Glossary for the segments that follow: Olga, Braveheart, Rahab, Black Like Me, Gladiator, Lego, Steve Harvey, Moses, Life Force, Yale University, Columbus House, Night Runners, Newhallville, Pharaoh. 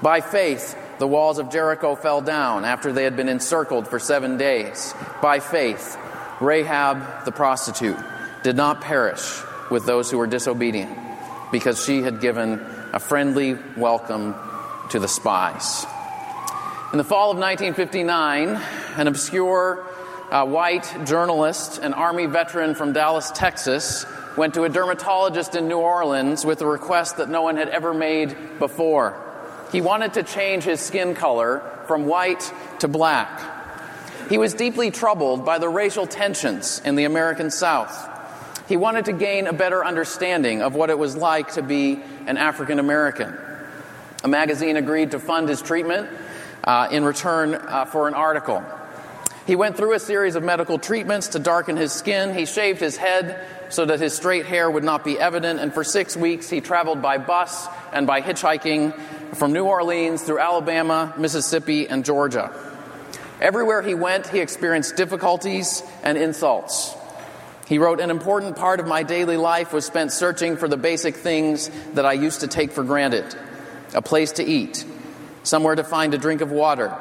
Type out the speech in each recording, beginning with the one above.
By faith, the walls of Jericho fell down after they had been encircled for 7 days. By faith, Rahab the prostitute did not perish with those who were disobedient, because she had given a friendly welcome to the spies. In the fall of 1959, an obscure white journalist, an Army veteran from Dallas, Texas, went to a dermatologist in New Orleans with a request that no one had ever made before. He wanted to change his skin color from white to black. He was deeply troubled by the racial tensions in the American South. He wanted to gain a better understanding of what it was like to be an African American. A magazine agreed to fund his treatment in return for an article. He went through a series of medical treatments to darken his skin. He shaved his head so that his straight hair would not be evident, and for 6 weeks he traveled by bus and by hitchhiking from New Orleans through Alabama, Mississippi, and Georgia. Everywhere he went, he experienced difficulties and insults. He wrote, "An important part of my daily life was spent searching for the basic things that I used to take for granted: a place to eat, somewhere to find a drink of water,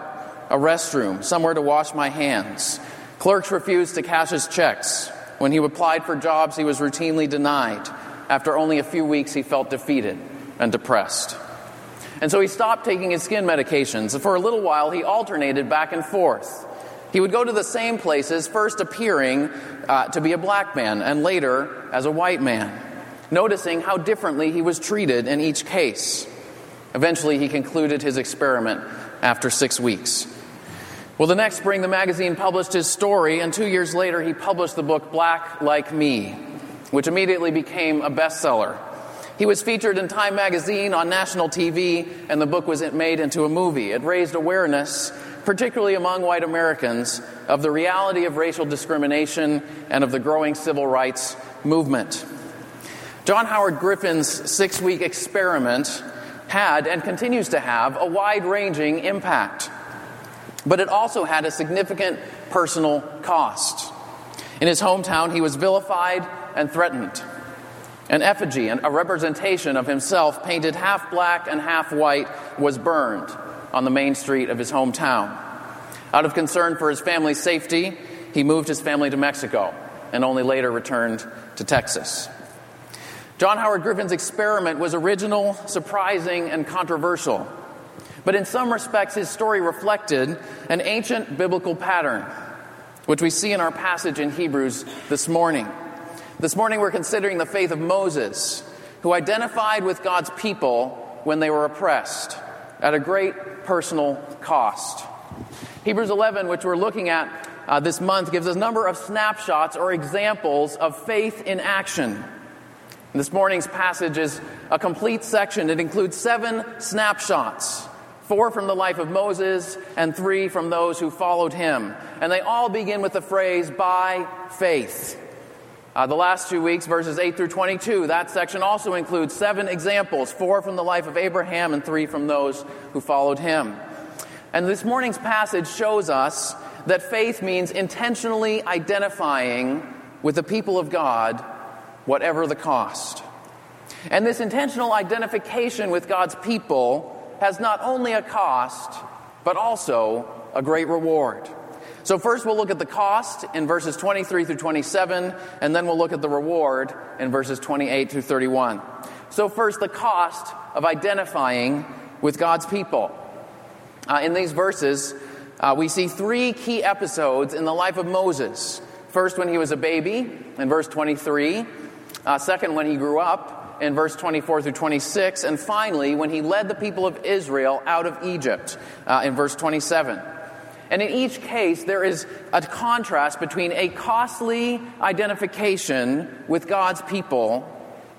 a restroom, somewhere to wash my hands." Clerks refused to cash his checks. When he applied for jobs, he was routinely denied. After only a few weeks, he felt defeated and depressed. And so he stopped taking his skin medications. For a little while, he alternated back and forth. He would go to the same places, first appearing to be a black man and later as a white man, noticing how differently he was treated in each case. Eventually, he concluded his experiment after 6 weeks. Well, the next spring, the magazine published his story, and 2 years later, he published the book Black Like Me, which immediately became a bestseller. He was featured in Time magazine, on national TV, and the book was made into a movie. It raised awareness, particularly among white Americans, of the reality of racial discrimination and of the growing civil rights movement. John Howard Griffin's six-week experiment had and continues to have a wide-ranging impact. But it also had a significant personal cost. In his hometown, he was vilified and threatened. An effigy, a representation of himself painted half black and half white, was burned on the main street of his hometown. Out of concern for his family's safety, he moved his family to Mexico and only later returned to Texas. John Howard Griffin's experiment was original, surprising, and controversial. But in some respects, his story reflected an ancient biblical pattern, which we see in our passage in Hebrews this morning. This morning, we're considering the faith of Moses, who identified with God's people when they were oppressed, at a great personal cost. Hebrews 11, which we're looking at this month, gives us a number of snapshots or examples of faith in action. This morning's passage is a complete section. It includes 7 snapshots, 4 from the life of Moses and 3 from those who followed him. And they all begin with the phrase, by faith. The last 2 weeks, verses 8 through 22, that section also includes 7 examples, 4 from the life of Abraham and 3 from those who followed him. And this morning's passage shows us that faith means intentionally identifying with the people of God, whatever the cost. And this intentional identification with God's people has not only a cost, but also a great reward. So first we'll look at the cost in verses 23 through 27, and then we'll look at the reward in verses 28 through 31. So first, the cost of identifying with God's people. in these verses, we see three key episodes in the life of Moses. First, when he was a baby, in verse 23. Second, when he grew up, in verse 24 through 26. And finally, when he led the people of Israel out of Egypt, in verse 27. And in each case, there is a contrast between a costly identification with God's people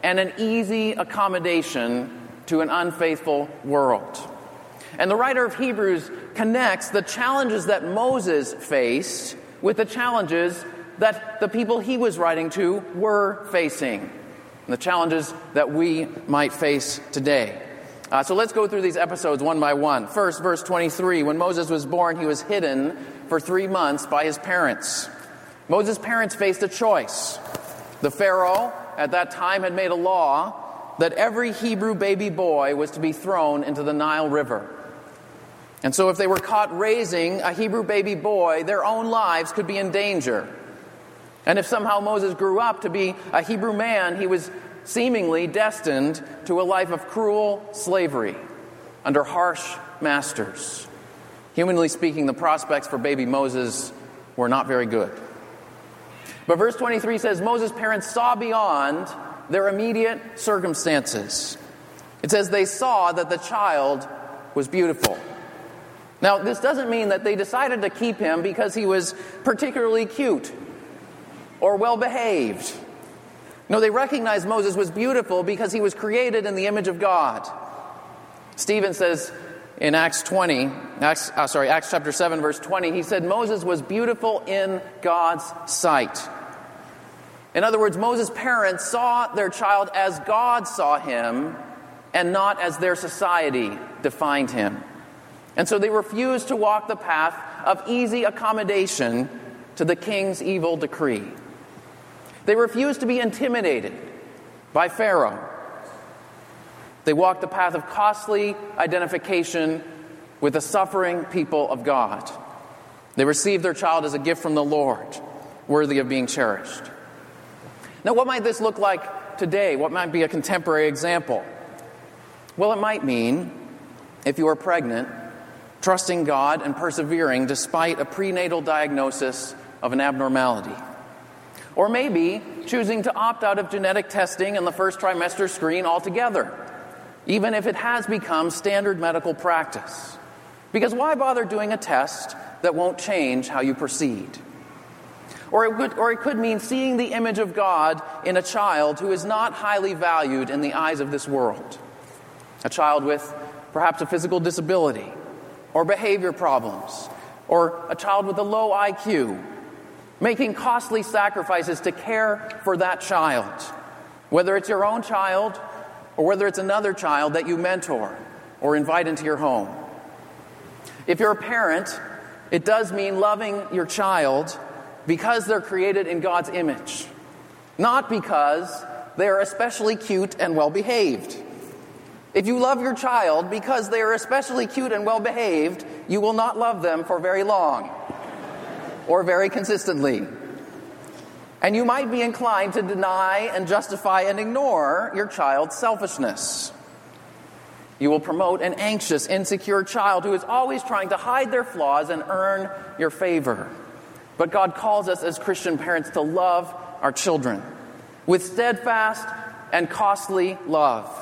and an easy accommodation to an unfaithful world. And the writer of Hebrews connects the challenges that Moses faced with the challenges that the people he was writing to were facing, and the challenges that we might face today. So let's go through these episodes one by one. First, verse 23, when Moses was born, he was hidden for 3 months by his parents. Moses' parents faced a choice. The Pharaoh, at that time, had made a law that every Hebrew baby boy was to be thrown into the Nile River. And so if they were caught raising a Hebrew baby boy, their own lives could be in danger. And if somehow Moses grew up to be a Hebrew man, he was seemingly destined to a life of cruel slavery under harsh masters. Humanly speaking, the prospects for baby Moses were not very good. But verse 23 says Moses' parents saw beyond their immediate circumstances. It says they saw that the child was beautiful. Now, this doesn't mean that they decided to keep him because he was particularly cute or well-behaved. No, they recognized Moses was beautiful because he was created in the image of God. Stephen says in Acts chapter 7, verse 20, he said, Moses was beautiful in God's sight. In other words, Moses' parents saw their child as God saw him and not as their society defined him. And so they refused to walk the path of easy accommodation to the king's evil decree. They refused to be intimidated by Pharaoh. They walked the path of costly identification with the suffering people of God. They received their child as a gift from the Lord, worthy of being cherished. Now, what might this look like today? What might be a contemporary example? Well, it might mean, if you are pregnant, trusting God and persevering despite a prenatal diagnosis of an abnormality. Or maybe choosing to opt out of genetic testing and the first trimester screen altogether, even if it has become standard medical practice. Because why bother doing a test that won't change how you proceed? Or it could mean seeing the image of God in a child who is not highly valued in the eyes of this world. A child with perhaps a physical disability, or behavior problems, or a child with a low IQ, making costly sacrifices to care for that child, whether it's your own child or whether it's another child that you mentor or invite into your home. If you're a parent, it does mean loving your child because they're created in God's image, not because they are especially cute and well-behaved. If you love your child because they are especially cute and well-behaved, you will not love them for very long or very consistently. And you might be inclined to deny and justify and ignore your child's selfishness. You will promote an anxious, insecure child who is always trying to hide their flaws and earn your favor. But God calls us as Christian parents to love our children with steadfast and costly love.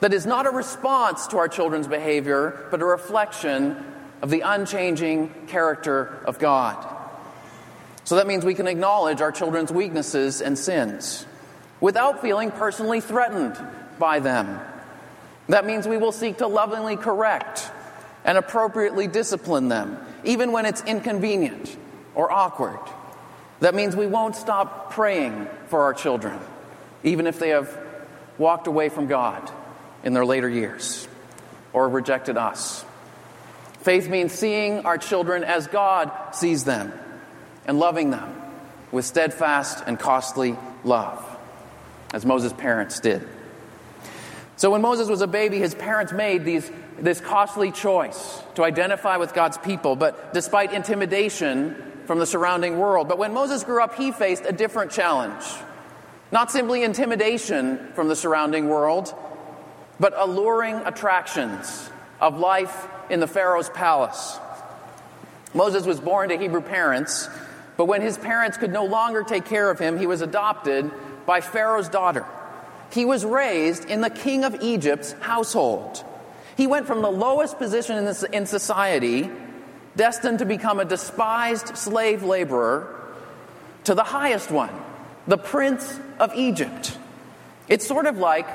That is not a response to our children's behavior, but a reflection of the unchanging character of God. So that means we can acknowledge our children's weaknesses and sins without feeling personally threatened by them. That means we will seek to lovingly correct and appropriately discipline them, even when it's inconvenient or awkward. That means we won't stop praying for our children, even if they have walked away from God in their later years, or rejected us. Faith means seeing our children as God sees them and loving them with steadfast and costly love, as Moses' parents did. So when Moses was a baby, his parents made this costly choice to identify with God's people, but despite intimidation from the surrounding world. But when Moses grew up, he faced a different challenge. Not simply intimidation from the surrounding world, but alluring attractions of life in the Pharaoh's palace. Moses was born to Hebrew parents, but when his parents could no longer take care of him, he was adopted by Pharaoh's daughter. He was raised in the king of Egypt's household. He went from the lowest position in society, destined to become a despised slave laborer, to the highest one, the prince of Egypt. It's sort of like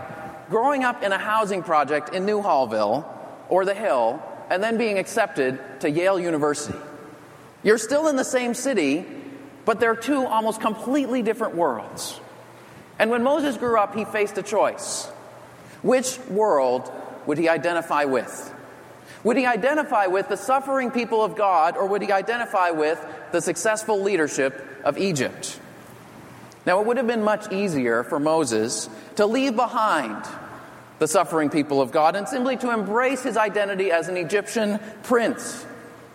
growing up in a housing project in Newhallville or the Hill and then being accepted to Yale University. You're still in the same city, but they're two almost completely different worlds. And when Moses grew up, he faced a choice. Which world would he identify with? Would he identify with the suffering people of God, or would he identify with the successful leadership of Egypt? Now, it would have been much easier for Moses to leave behind the suffering people of God and simply to embrace his identity as an Egyptian prince.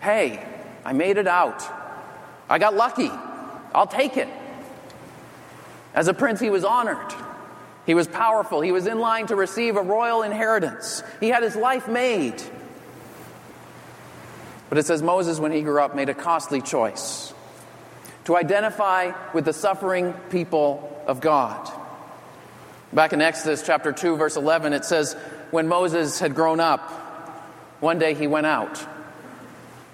Hey, I made it out. I got lucky. I'll take it. As a prince, he was honored. He was powerful. He was in line to receive a royal inheritance. He had his life made. But it says Moses, when he grew up, made a costly choice to identify with the suffering people of God. Back in Exodus chapter 2, verse 11, it says, when Moses had grown up, one day he went out.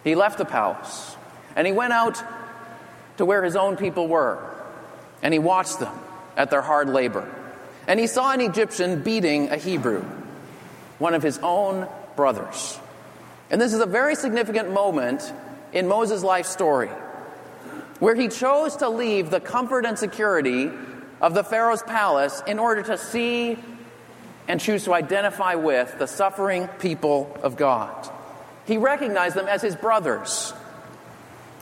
He left the palace, and he went out to where his own people were, and he watched them at their hard labor. And he saw an Egyptian beating a Hebrew, one of his own brothers. And this is a very significant moment in Moses' life story, where he chose to leave the comfort and security of the Pharaoh's palace in order to see and choose to identify with the suffering people of God. He recognized them as his brothers.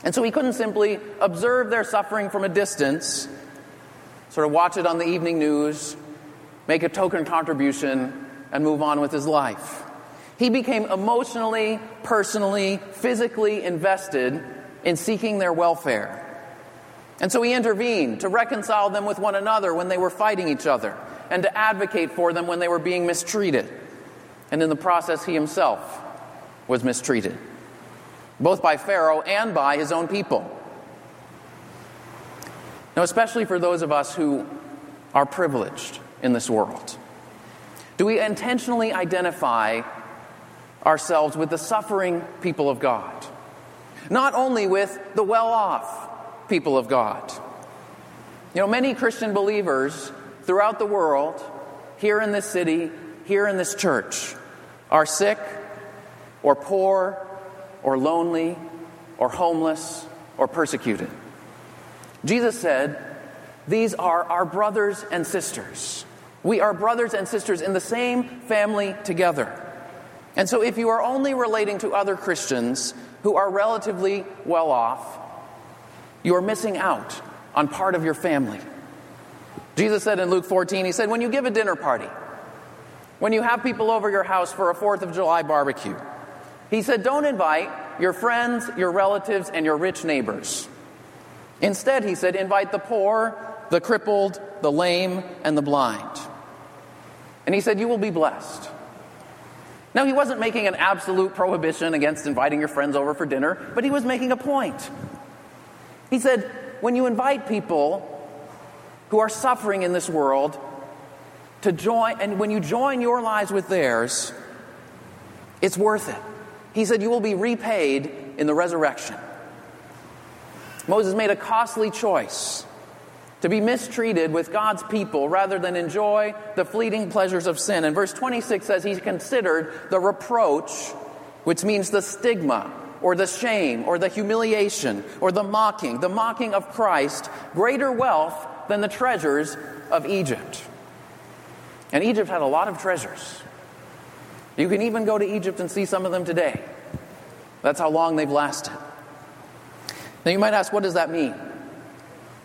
And so he couldn't simply observe their suffering from a distance, sort of watch it on the evening news, make a token contribution, and move on with his life. He became emotionally, personally, physically invested in seeking their welfare. And so he intervened to reconcile them with one another when they were fighting each other, and to advocate for them when they were being mistreated. And in the process, he himself was mistreated, both by Pharaoh and by his own people. Now, especially for those of us who are privileged in this world, do we intentionally identify ourselves with the suffering people of God? Not only with the well-off people of God. You know, many Christian believers throughout the world, here in this city, here in this church, are sick or poor or lonely or homeless or persecuted. Jesus said, these are our brothers and sisters. We are brothers and sisters in the same family together. And so if you are only relating to other Christians who are relatively well off, you are missing out on part of your family. Jesus said in Luke 14, he said, when you give a dinner party, when you have people over your house for a 4th of July barbecue, he said, don't invite your friends, your relatives, and your rich neighbors. Instead, he said, invite the poor, the crippled, the lame, and the blind. And he said, you will be blessed. Now, he wasn't making an absolute prohibition against inviting your friends over for dinner, but he was making a point. He said, when you invite people who are suffering in this world to join, and when you join your lives with theirs, it's worth it. He said, you will be repaid in the resurrection. Moses made a costly choice to be mistreated with God's people rather than enjoy the fleeting pleasures of sin. And verse 26 says he considered the reproach, which means the stigma, or the shame, or the humiliation, or the mocking of Christ, greater wealth than the treasures of Egypt. And Egypt had a lot of treasures. You can even go to Egypt and see some of them today. That's how long they've lasted. Now you might ask, what does that mean?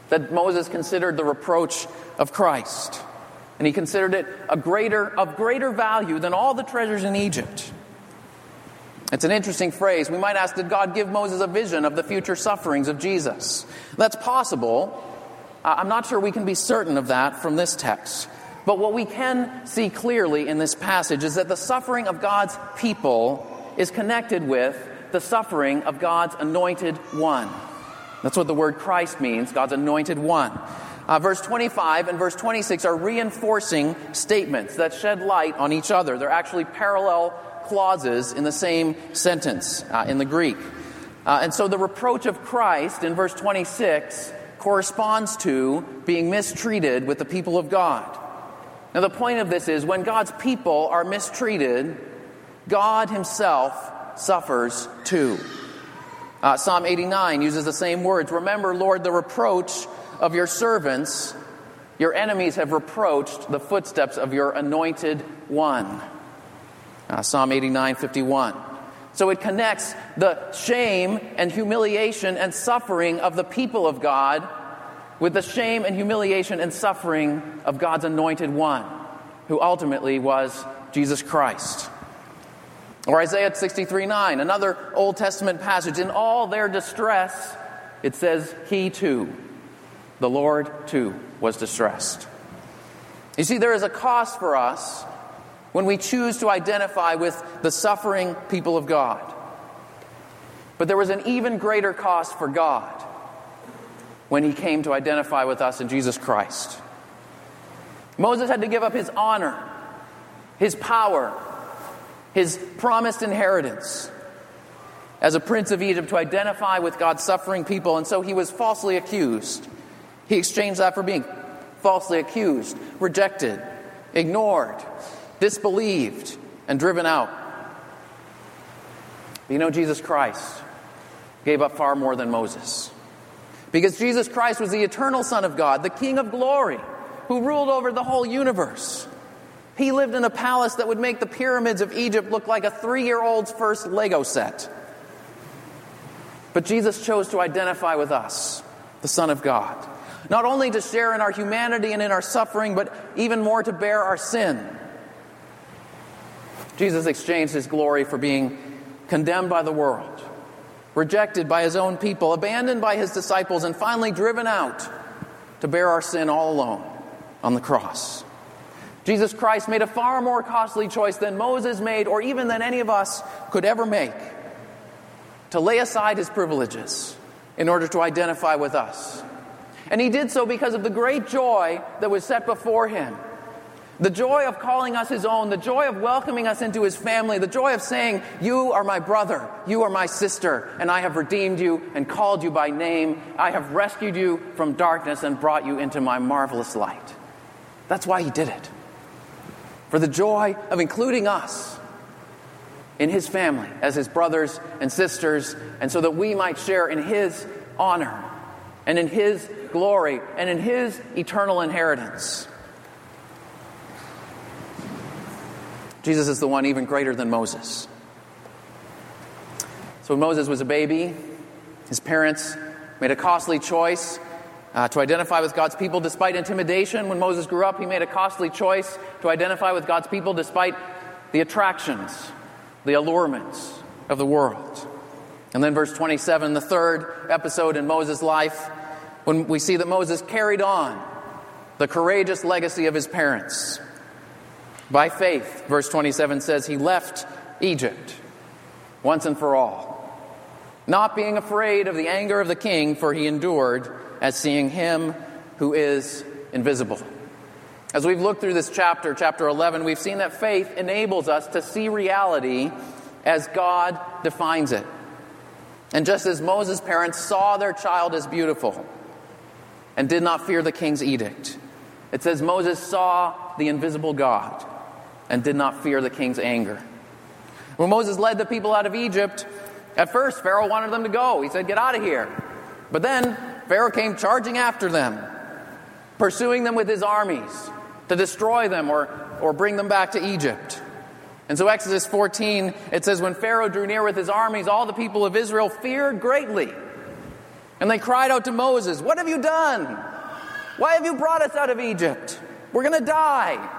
That Moses considered the reproach of Christ, and he considered it of greater value than all the treasures in Egypt. It's an interesting phrase. We might ask, did God give Moses a vision of the future sufferings of Jesus? That's possible. I'm not sure we can be certain of that from this text. But what we can see clearly in this passage is that the suffering of God's people is connected with the suffering of God's anointed one. That's what the word Christ means, God's anointed one. Verse 25 and verse 26 are reinforcing statements that shed light on each other. They're actually parallel clauses in the same sentence in the Greek. And so the reproach of Christ in verse 26 corresponds to being mistreated with the people of God. Now the point of this is when God's people are mistreated, God himself suffers too. Psalm 89 uses the same words. Remember, Lord, the reproach of your servants. Your enemies have reproached the footsteps of your anointed one. Psalm 89:51. So it connects the shame and humiliation and suffering of the people of God with the shame and humiliation and suffering of God's anointed one, who ultimately was Jesus Christ. Or Isaiah 63:9, another Old Testament passage. In all their distress, it says, he too, the Lord too, was distressed. You see, there is a cost for us when we choose to identify with the suffering people of God. But there was an even greater cost for God when he came to identify with us in Jesus Christ. Moses had to give up his honor, his power, his promised inheritance as a prince of Egypt to identify with God's suffering people. And so he was falsely accused. He exchanged that for being falsely accused, rejected, ignored, disbelieved, and driven out. But you know, Jesus Christ gave up far more than Moses. Because Jesus Christ was the eternal Son of God, the King of glory, who ruled over the whole universe. He lived in a palace that would make the pyramids of Egypt look like a 3-year-old's first Lego set. But Jesus chose to identify with us, the Son of God, not only to share in our humanity and in our suffering, but even more to bear our sin. Jesus exchanged his glory for being condemned by the world, rejected by his own people, abandoned by his disciples, and finally driven out to bear our sin all alone on the cross. Jesus Christ made a far more costly choice than Moses made, or even than any of us could ever make, to lay aside his privileges in order to identify with us. And he did so because of the great joy that was set before him. The joy of calling us his own, the joy of welcoming us into his family, the joy of saying, you are my brother, you are my sister, and I have redeemed you and called you by name. I have rescued you from darkness and brought you into my marvelous light. That's why he did it. For the joy of including us in his family as his brothers and sisters, and so that we might share in his honor and in his glory and in his eternal inheritance. Jesus is the one even greater than Moses. So when Moses was a baby, his parents made a costly choice to identify with God's people despite intimidation. When Moses grew up, he made a costly choice to identify with God's people despite the attractions, the allurements of the world. And then verse 27, the third episode in Moses' life, when we see that Moses carried on the courageous legacy of his parents. By faith, verse 27 says, he left Egypt once and for all, not being afraid of the anger of the king, for he endured as seeing him who is invisible. As we've looked through this chapter, chapter 11, we've seen that faith enables us to see reality as God defines it. And just as Moses' parents saw their child as beautiful and did not fear the king's edict, it says Moses saw the invisible God and did not fear the king's anger. When Moses led the people out of Egypt, at first Pharaoh wanted them to go. He said, get out of here. But then Pharaoh came charging after them, pursuing them with his armies to destroy them or bring them back to Egypt. And so Exodus 14, it says, when Pharaoh drew near with his armies, all the people of Israel feared greatly. And they cried out to Moses, what have you done? Why have you brought us out of Egypt? We're going to die.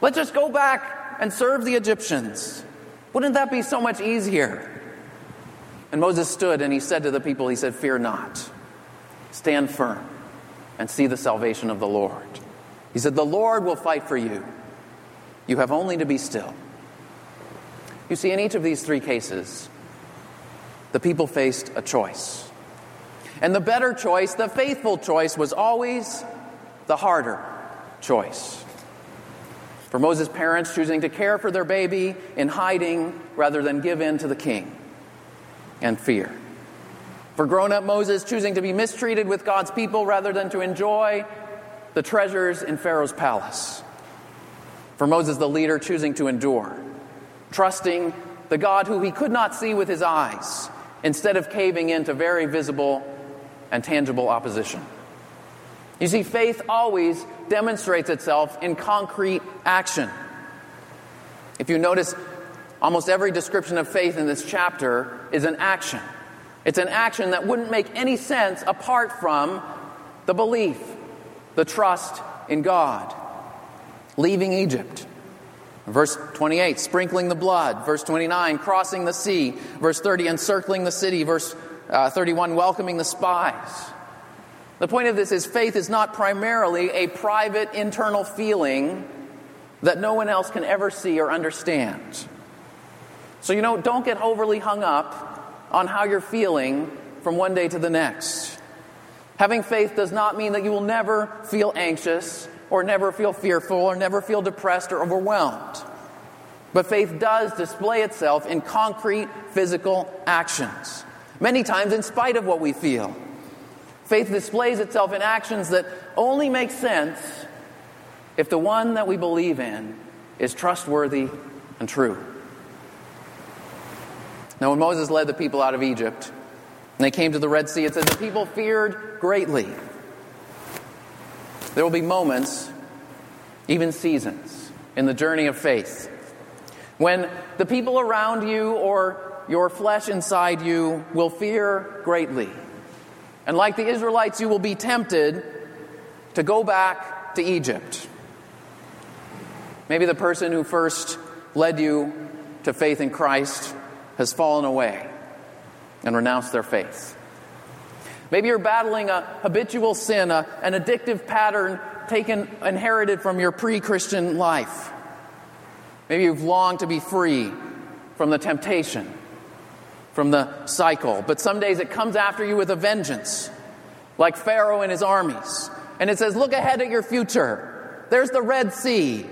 Let's just go back and serve the Egyptians. Wouldn't that be so much easier? And Moses stood and he said to the people, he said, fear not, stand firm and see the salvation of the Lord. He said, the Lord will fight for you. You have only to be still. You see, in each of these three cases, the people faced a choice. And the better choice, the faithful choice, was always the harder choice. For Moses' parents, choosing to care for their baby in hiding rather than give in to the king and fear. For grown-up Moses, choosing to be mistreated with God's people rather than to enjoy the treasures in Pharaoh's palace. For Moses, the leader, choosing to endure, trusting the God who he could not see with his eyes, instead of caving into very visible and tangible opposition. You see, faith always demonstrates itself in concrete action. If you notice, almost every description of faith in this chapter is an action. It's an action that wouldn't make any sense apart from the belief, the trust in God. Leaving Egypt. Verse 28, sprinkling the blood. Verse 29, crossing the sea. Verse 30, encircling the city. Verse 31, welcoming the spies. The point of this is faith is not primarily a private internal feeling that no one else can ever see or understand. So, don't get overly hung up on how you're feeling from one day to the next. Having faith does not mean that you will never feel anxious or never feel fearful or never feel depressed or overwhelmed. But faith does display itself in concrete physical actions, many times in spite of what we feel. Faith displays itself in actions that only make sense if the one that we believe in is trustworthy and true. Now, when Moses led the people out of Egypt, and they came to the Red Sea, it says the people feared greatly. There will be moments, even seasons, in the journey of faith when the people around you or your flesh inside you will fear greatly. And like the Israelites, you will be tempted to go back to Egypt. Maybe the person who first led you to faith in Christ has fallen away and renounced their faith. Maybe you're battling a habitual sin, an addictive pattern inherited from your pre-Christian life. Maybe you've longed to be free from the temptation, from the cycle. But some days it comes after you with a vengeance, like Pharaoh and his armies. And it says, look ahead at your future. There's the Red Sea.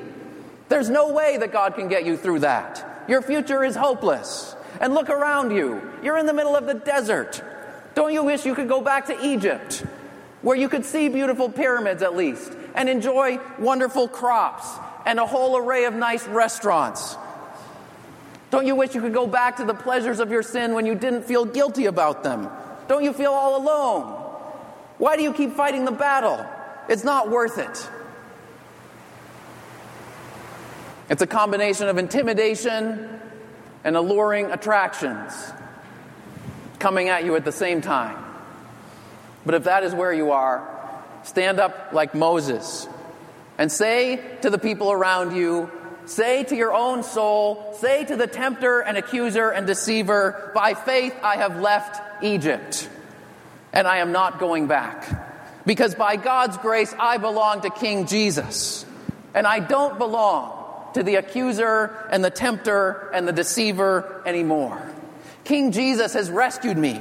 There's no way that God can get you through that. Your future is hopeless. And look around you. You're in the middle of the desert. Don't you wish you could go back to Egypt, where you could see beautiful pyramids at least, and enjoy wonderful crops and a whole array of nice restaurants? Don't you wish you could go back to the pleasures of your sin when you didn't feel guilty about them? Don't you feel all alone? Why do you keep fighting the battle? It's not worth it. It's a combination of intimidation and alluring attractions coming at you at the same time. But if that is where you are, stand up like Moses and say to the people around you, say to your own soul, say to the tempter and accuser and deceiver, by faith I have left Egypt, and I am not going back, because by God's grace I belong to King Jesus, and I don't belong to the accuser and the tempter and the deceiver anymore. King Jesus has rescued me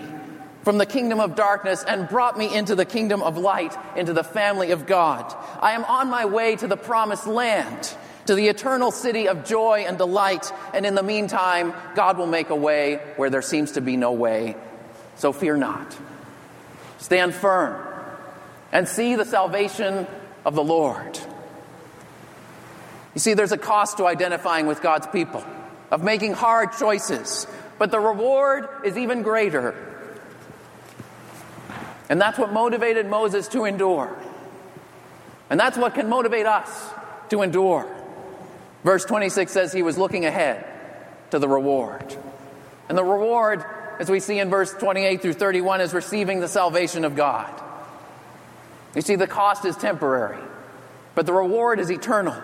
from the kingdom of darkness and brought me into the kingdom of light, into the family of God. I am on my way to the promised land, to the eternal city of joy and delight, and in the meantime, God will make a way where there seems to be no way. So fear not. Stand firm and see the salvation of the Lord. You see, there's a cost to identifying with God's people, of making hard choices, but the reward is even greater. And that's what motivated Moses to endure. And that's what can motivate us to endure. Verse 26 says he was looking ahead to the reward. And the reward, as we see in verse 28 through 31, is receiving the salvation of God. You see, the cost is temporary, but the reward is eternal.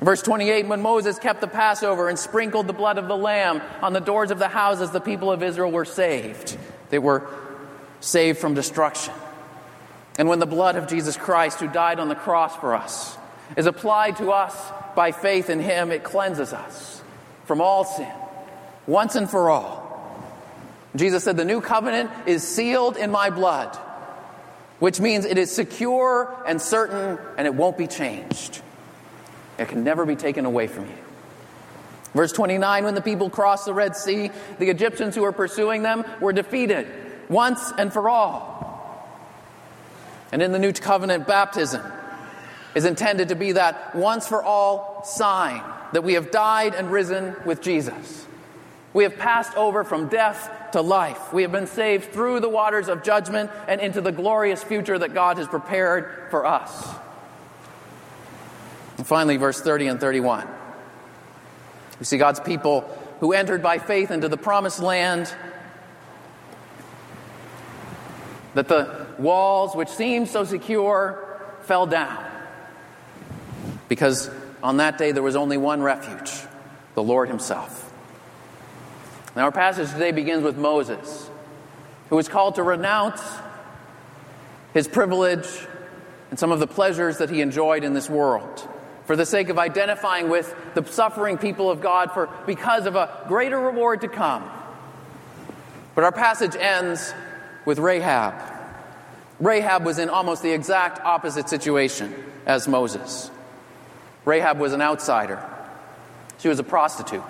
Verse 28, when Moses kept the Passover and sprinkled the blood of the lamb on the doors of the houses, the people of Israel were saved. They were saved from destruction. And when the blood of Jesus Christ, who died on the cross for us, is applied to us by faith in him, it cleanses us from all sin, once and for all. Jesus said, the new covenant is sealed in my blood, which means it is secure and certain, and it won't be changed. It can never be taken away from you. Verse 29, when the people crossed the Red Sea, the Egyptians who were pursuing them were defeated once and for all. And in the new covenant, baptism is intended to be that once for all sign that we have died and risen with Jesus. We have passed over from death to life. We have been saved through the waters of judgment and into the glorious future that God has prepared for us. And finally, verse 30 and 31. We see God's people who entered by faith into the promised land, that the walls which seemed so secure fell down, because on that day there was only one refuge, the Lord himself. Now, our passage today begins with Moses, who was called to renounce his privilege and some of the pleasures that he enjoyed in this world for the sake of identifying with the suffering people of God because of a greater reward to come. But our passage ends with Rahab. Rahab was in almost the exact opposite situation as Moses. Rahab was an outsider. She was a prostitute.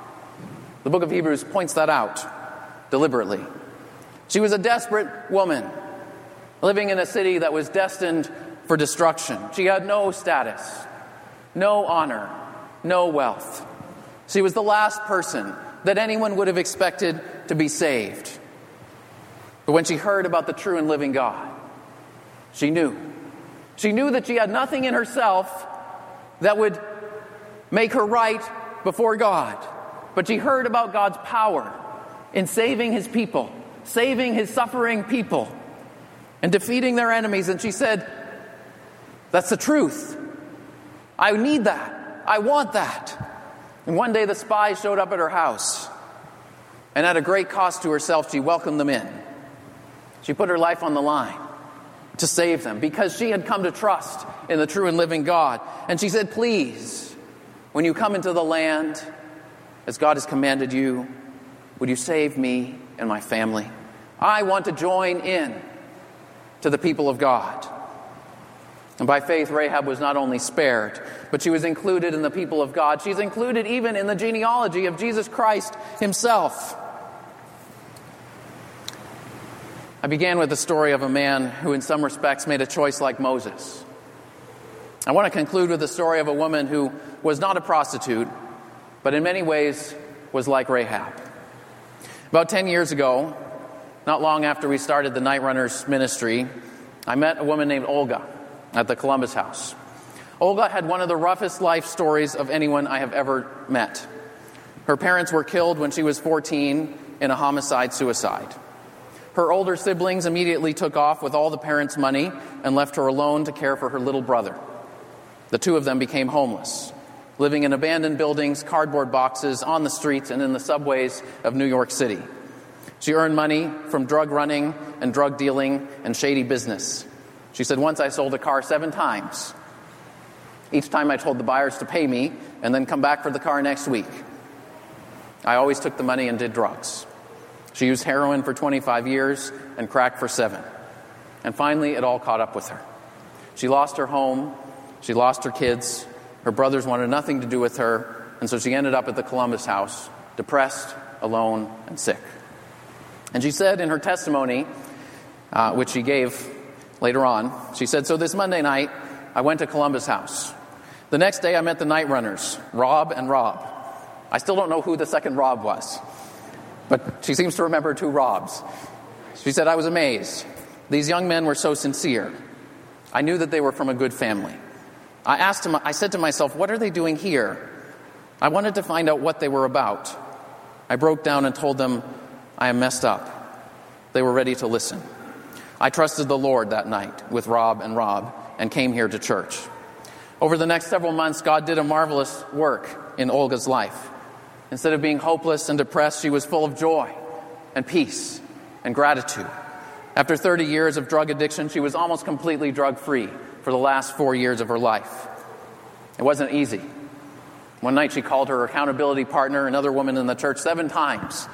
The book of Hebrews points that out deliberately. She was a desperate woman living in a city that was destined for destruction. She had no status, no honor, no wealth. She was the last person that anyone would have expected to be saved. But when she heard about the true and living God, she knew. She knew that she had nothing in herself that would make her right before God. But she heard about God's power in saving his people, saving his suffering people, and defeating their enemies. And she said, that's the truth. I need that. I want that. And one day the spies showed up at her house. And at a great cost to herself, she welcomed them in. She put her life on the line to save them, because she had come to trust in the true and living God. And she said, please, when you come into the land, as God has commanded you, would you save me and my family? I want to join in to the people of God. And by faith, Rahab was not only spared, but she was included in the people of God. She's included even in the genealogy of Jesus Christ himself. I began with the story of a man who in some respects made a choice like Moses. I want to conclude with the story of a woman who was not a prostitute, but in many ways was like Rahab. About 10 years ago, not long after we started the Night Runners ministry, I met a woman named Olga at the Columbus House. Olga had one of the roughest life stories of anyone I have ever met. Her parents were killed when she was 14 in a homicide-suicide. Her older siblings immediately took off with all the parents' money and left her alone to care for her little brother. The two of them became homeless, living in abandoned buildings, cardboard boxes, on the streets, and in the subways of New York City. She earned money from drug running and drug dealing and shady business. She said, once I sold a car 7 times. Each time I told the buyers to pay me and then come back for the car next week. I always took the money and did drugs. She used heroin for 25 years and crack for 7. And finally, it all caught up with her. She lost her home. She lost her kids. Her brothers wanted nothing to do with her, and so she ended up at the Columbus House, depressed, alone, and sick. And she said in her testimony, which she gave later on, she said, so this Monday night, I went to Columbus House. The next day, I met the Night Runners, Rob and Rob. I still don't know who the second Rob was, but she seems to remember 2 Robs. She said, I was amazed. These young men were so sincere. I knew that they were from a good family. I said to myself, what are they doing here? I wanted to find out what they were about. I broke down and told them, I am messed up. They were ready to listen. I trusted the Lord that night with Rob and came here to church. Over the next several months, God did a marvelous work in Olga's life. Instead of being hopeless and depressed, she was full of joy and peace and gratitude. After 30 years of drug addiction, she was almost completely drug-free for the last 4 years of her life. It wasn't easy. One night she called her accountability partner, another woman in the church, 7 times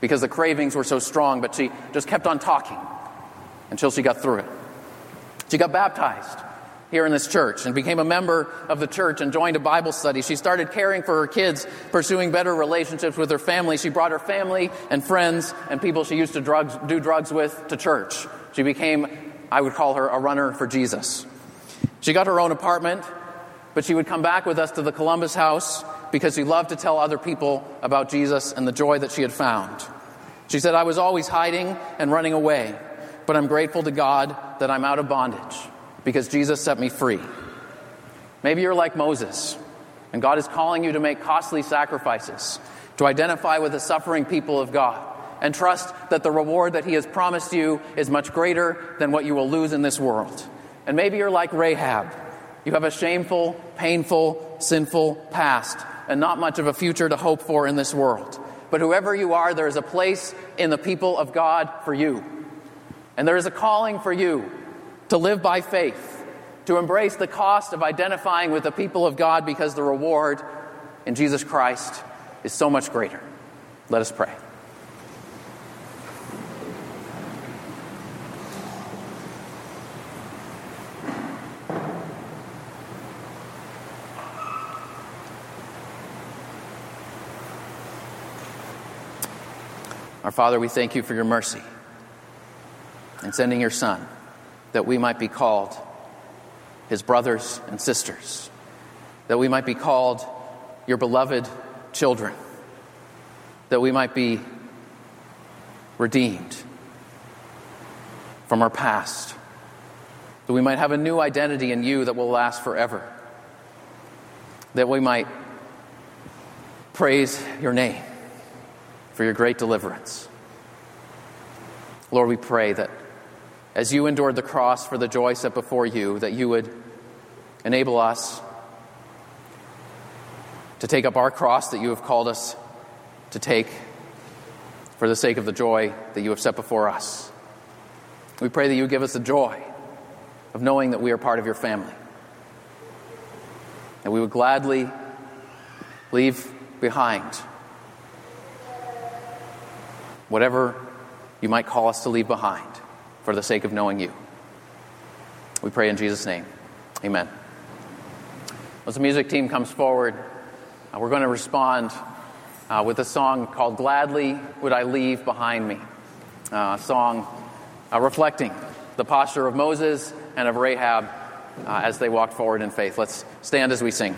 because the cravings were so strong, but she just kept on talking until she got through it. She got baptized here in this church and became a member of the church and joined a Bible study. She started caring for her kids, pursuing better relationships with her family. She brought her family and friends and people she used to do drugs with to church. She became, I would call her, a runner for Jesus. She got her own apartment, but she would come back with us to the Columbus House because she loved to tell other people about Jesus and the joy that she had found. She said, "I was always hiding and running away, but I'm grateful to God that I'm out of bondage because Jesus set me free." Maybe you're like Moses, and God is calling you to make costly sacrifices, to identify with the suffering people of God, and trust that the reward that he has promised you is much greater than what you will lose in this world. And maybe you're like Rahab. You have a shameful, painful, sinful past, and not much of a future to hope for in this world. But whoever you are, there is a place in the people of God for you. And there is a calling for you to live by faith, to embrace the cost of identifying with the people of God, because the reward in Jesus Christ is so much greater. Let us pray. Our Father, we thank you for your mercy in sending your Son, that we might be called his brothers and sisters, that we might be called your beloved children, that we might be redeemed from our past, that we might have a new identity in you that will last forever, that we might praise your name for your great deliverance. Lord, we pray that as you endured the cross for the joy set before you, that you would enable us to take up our cross that you have called us to take for the sake of the joy that you have set before us. We pray that you give us the joy of knowing that we are part of your family, and we would gladly leave behind whatever you might call us to leave behind, for the sake of knowing you. We pray in Jesus' name. Amen. As the music team comes forward, we're going to respond with a song called "Gladly Would I Leave Behind Me," a song reflecting the posture of Moses and of Rahab as they walked forward in faith. Let's stand as we sing.